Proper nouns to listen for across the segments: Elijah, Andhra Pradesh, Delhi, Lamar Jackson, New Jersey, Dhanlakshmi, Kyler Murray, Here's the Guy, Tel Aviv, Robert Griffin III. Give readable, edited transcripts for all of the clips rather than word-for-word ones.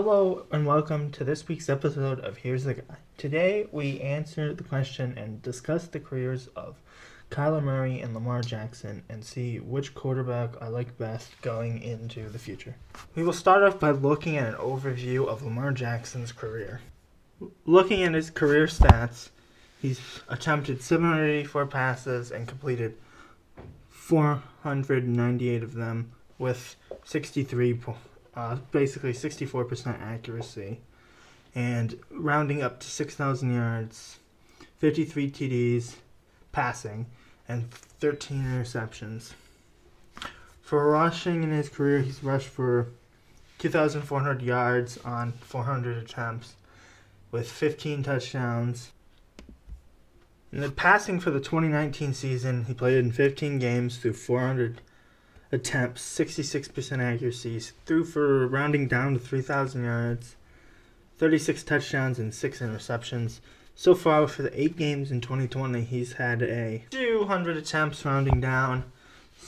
Hello and welcome to this week's episode of Here's the Guy. Today we answer the question and discuss the careers of Kyler Murray and Lamar Jackson and see which quarterback I like best going into the future. We will start off by looking at an overview of Lamar Jackson's career. Looking at his career stats, he's attempted 784 passes and completed 498 of them with 64% accuracy, and rounding up to 6,000 yards, 53 TDs passing, and 13 interceptions. For rushing in his career, he's rushed for 2,400 yards on 400 attempts with 15 touchdowns. In the passing for the 2019 season, he played in 15 games through 400 attempts, 66% accuracies, threw for rounding down to 3,000 yards, 36 touchdowns, and 6 interceptions. So far, for the 8 games in 2020, he's had a 200 attempts rounding down,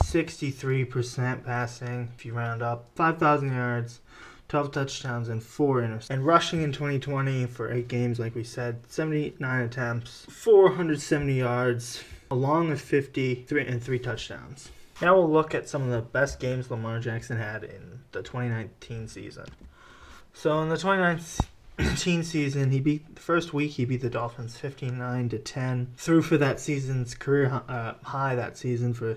63% passing, if you round up, 5,000 yards, 12 touchdowns, and 4 interceptions. And rushing in 2020 for 8 games, like we said, 79 attempts, 470 yards, along with 53 and 3 touchdowns. Now we'll look at some of the best games Lamar Jackson had in the 2019 season. So in the 2019 season, the first week he beat the Dolphins 59-10. Threw for that season's career high that season for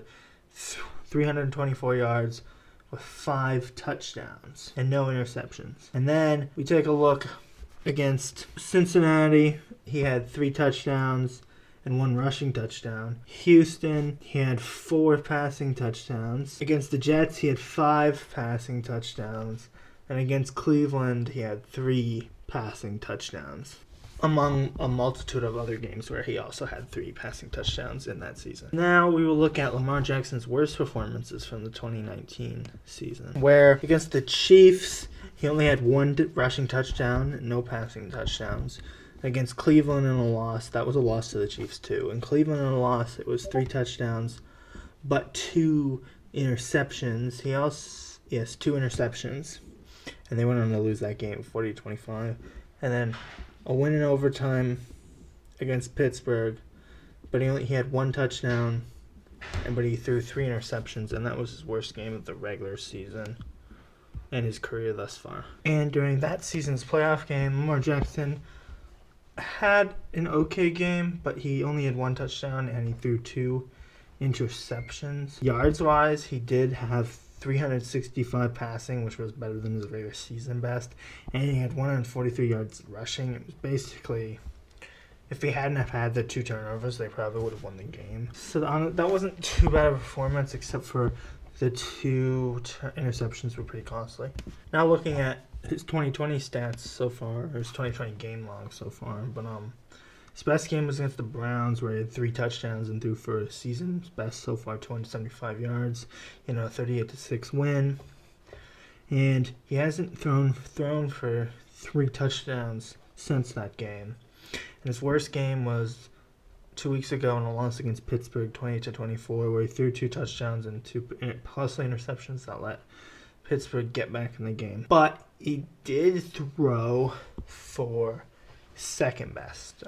324 yards with 5 touchdowns and no interceptions. And then we take a look against Cincinnati. He had 3 touchdowns and 1 rushing touchdown. Houston, he had 4 passing touchdowns. Against the Jets, he had 5 passing touchdowns. And against Cleveland, he had 3 passing touchdowns, among a multitude of other games where he also had 3 passing touchdowns in that season. Now we will look at Lamar Jackson's worst performances from the 2019 season, where against the Chiefs, he only had 1 rushing touchdown, no passing touchdowns. Against Cleveland in a loss, that was a loss to the Chiefs too. In Cleveland in a loss, it was 3 touchdowns, but 2 interceptions. He has 2 interceptions, and they went on to lose that game 40-25. And then a win in overtime against Pittsburgh, but he had 1 touchdown, but he threw 3 interceptions, and that was his worst game of the regular season and his career thus far. And during that season's playoff game, Lamar Jackson had an okay game, but he only had 1 touchdown and he threw 2 interceptions. Yards wise, he did have 365 passing, which was better than his regular season best, and he had 143 yards rushing. It was basically, if he hadn't have had the 2 turnovers, they probably would have won the game. So that wasn't too bad a performance, except for the 2 interceptions were pretty costly. Now looking at his 2020 stats so far, or his 2020 game log so far, but his best game was against the Browns, where he had 3 touchdowns and threw for the season's best so far, 275 yards, in a 38-6 win. And he hasn't thrown for 3 touchdowns since that game. And his worst game was 2 weeks ago in a loss against Pittsburgh, 20-24, where he threw 2 touchdowns and 2 costly interceptions that let Pittsburgh get back in the game. But he did throw for second best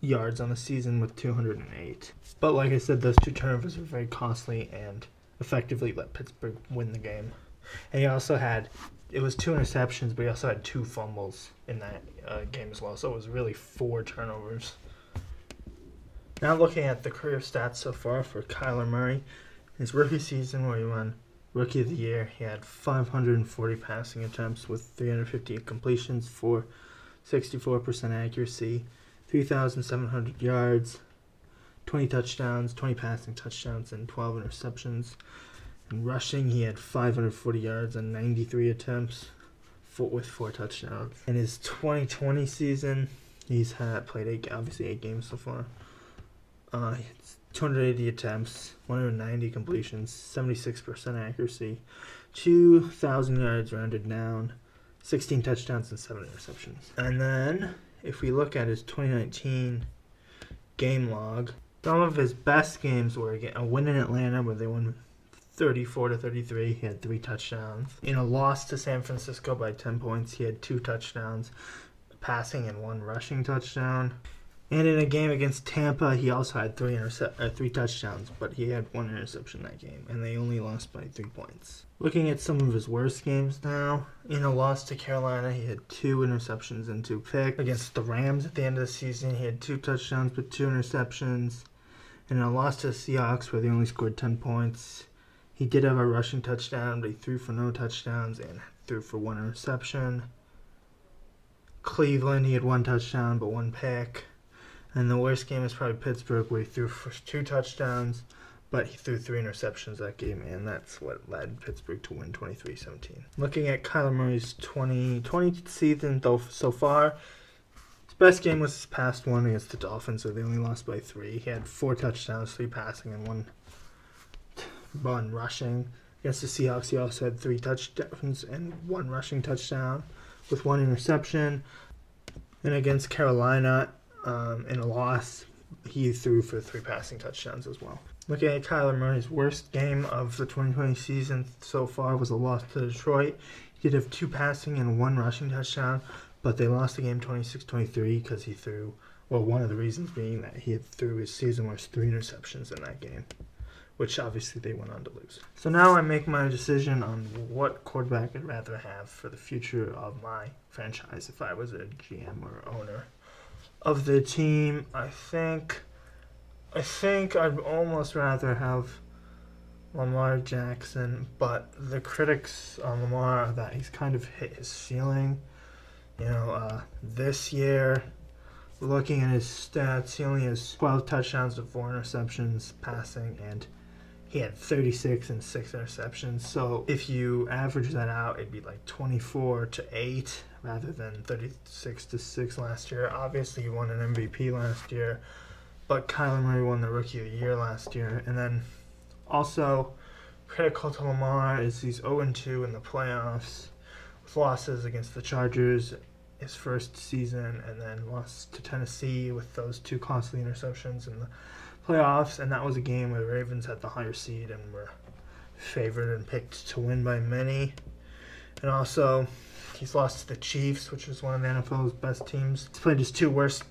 yards on the season with 208. But like I said, those 2 turnovers were very costly and effectively let Pittsburgh win the game. And he also had, it was 2 interceptions, but he also had 2 fumbles in that game as well. So it was really 4 turnovers. Now looking at the career stats so far for Kyler Murray, his rookie season where he won Rookie of the Year, he had 540 passing attempts with 358 completions for 64% accuracy, 3,700 yards, 20 touchdowns, 20 passing touchdowns, and 12 interceptions. In rushing, he had 540 yards on 93 attempts with 4 touchdowns. In his 2020 season, he's had played 8 games so far. 280 attempts, 190 completions, 76% accuracy, 2,000 yards rounded down, 16 touchdowns, and 7 interceptions. And then, if we look at his 2019 game log, some of his best games were a win in Atlanta where they won 34-33. He had 3 touchdowns. In a loss to San Francisco by 10 points, he had 2 touchdowns, passing and 1 rushing touchdown. And in a game against Tampa, he also had 3 touchdowns, but he had 1 interception that game, and they only lost by 3 points. Looking at some of his worst games now, in a loss to Carolina, he had 2 interceptions and 2 picks. Against the Rams at the end of the season, he had 2 touchdowns but 2 interceptions. And in a loss to the Seahawks, where they only scored 10 points, he did have a rushing touchdown, but he threw for no touchdowns and threw for 1 interception. Cleveland, he had 1 touchdown but 1 pick. And the worst game is probably Pittsburgh, where he threw for 2 touchdowns, but he threw 3 interceptions that game, and that's what led Pittsburgh to win 23-17. Looking at Kyler Murray's 2020 season though so far, his best game was his past one against the Dolphins, where they only lost by 3. He had 4 touchdowns, 3 passing, and 1 rushing. Against the Seahawks, he also had 3 touchdowns and 1 rushing touchdown with 1 interception. And against Carolina, in a loss, he threw for 3 passing touchdowns as well. Looking at Kyler Murray's worst game of the 2020 season so far was a loss to Detroit. He did have 2 passing and 1 rushing touchdown, but they lost the game 26-23 because he threw, well, one of the reasons being that he had threw his season-worst 3 interceptions in that game, which obviously they went on to lose. So now I make my decision on what quarterback I'd rather have for the future of my franchise if I was a GM or owner of the team. I think I'd almost rather have Lamar Jackson, but the critics on Lamar are that he's kind of hit his ceiling. You know, this year, looking at his stats, he only has 12 touchdowns to 4 interceptions passing, and he had 36 and 6 interceptions. So if you average that out, it'd be like 24-8 rather than 36-6 last year. Obviously, he won an MVP last year, but Kyler Murray won the Rookie of the Year last year. And then also critical to Lamar is he's 0-2 in the playoffs with losses against the Chargers his first season, and then lost to Tennessee with those 2 costly interceptions in the playoffs, and that was a game where the Ravens had the higher seed and were favored and picked to win by many. And also, he's lost to the Chiefs, which is one of the NFL's best teams. He's played his 2 worst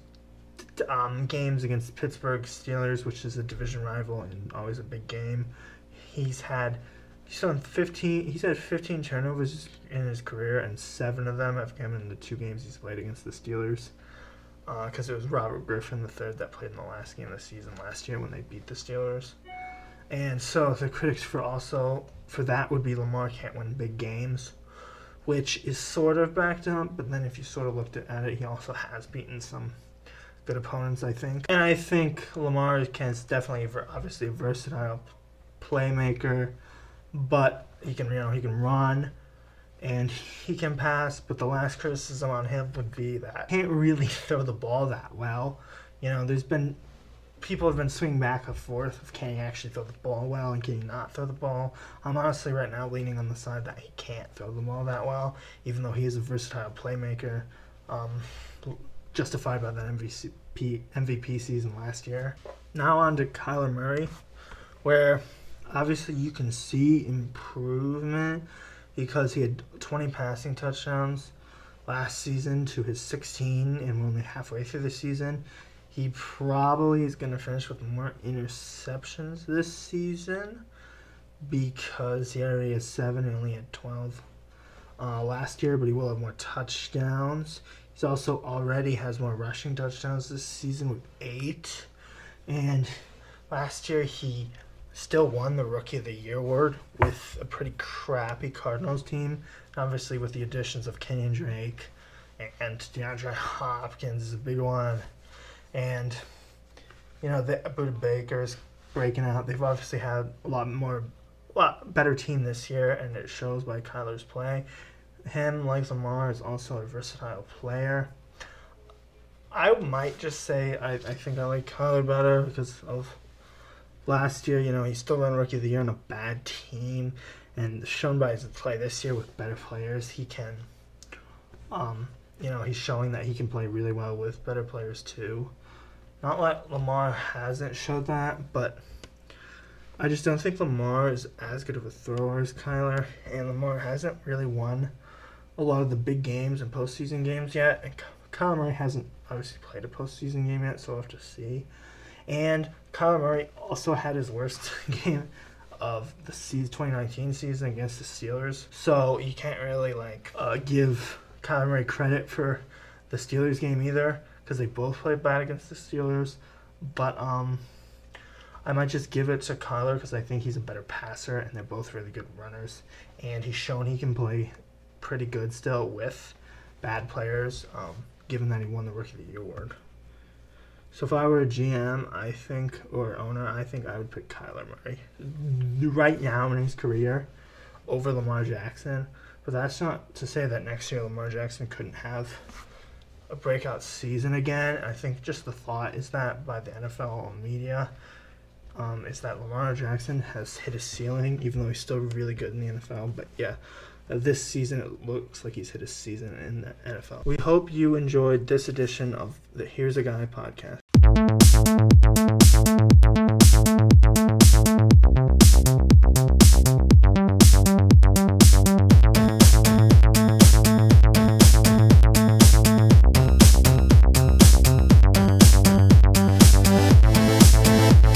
games against Pittsburgh Steelers, which is a division rival and always a big game. He's had 15 turnovers in his career, and 7 of them have come in the 2 games he's played against the Steelers. Because it was Robert Griffin III that played in the last game of the season last year when they beat the Steelers. And so the critics for that would be Lamar can't win big games, which is sort of backed up, but then if you sort of looked at it, he also has beaten some good opponents, I think. And I think Lamar is definitely obviously a versatile playmaker, but he can run and he can pass, but the last criticism on him would be that he can't really throw the ball that well. You know, people have been swinging back and forth of can he actually throw the ball well and can he not throw the ball. I'm honestly right now leaning on the side that he can't throw the ball that well, even though he is a versatile playmaker, justified by that MVP season last year. Now on to Kyler Murray, where obviously you can see improvement because he had 20 passing touchdowns last season to his 16, and we're only halfway through the season. He probably is going to finish with more interceptions this season because he already has 7 and only had 12 last year, but he will have more touchdowns. He's also already has more rushing touchdowns this season with 8, and last year he still won the Rookie of the Year award with a pretty crappy Cardinals team. And obviously, with the additions of Kenyon Drake and DeAndre Hopkins is a big one. And, you know, Budda Baker's breaking out. They've obviously had a lot better team this year, and it shows by Kyler's play. Him, like Lamar, is also a versatile player. I might just say I think I like Kyler better because of last year. You know, he still won Rookie of the Year on a bad team, and shown by his play this year with better players, he can, you know, he's showing that he can play really well with better players too. Not like Lamar hasn't showed that, but I just don't think Lamar is as good of a thrower as Kyler, and Lamar hasn't really won a lot of the big games and postseason games yet, and Kyler Murray hasn't obviously played a postseason game yet, so we'll have to see. And Kyler Murray also had his worst game of the 2019 season against the Steelers, so you can't really give Kyler Murray credit for the Steelers game either, because they both played bad against the Steelers. But I might just give it to Kyler because I think he's a better passer, and they're both really good runners, and he's shown he can play pretty good still with bad players, given that he won the Rookie of the Year award. So if I were a GM, or owner, I think I would pick Kyler Murray right now in his career over Lamar Jackson. But that's not to say that next year Lamar Jackson couldn't have a breakout season again. I think just the thought is that by the NFL media is that Lamar Jackson has hit his ceiling, even though he's still really good in the NFL. But yeah, this season it looks like he's hit his season in the NFL. We hope you enjoyed this edition of the Here's a Guy podcast.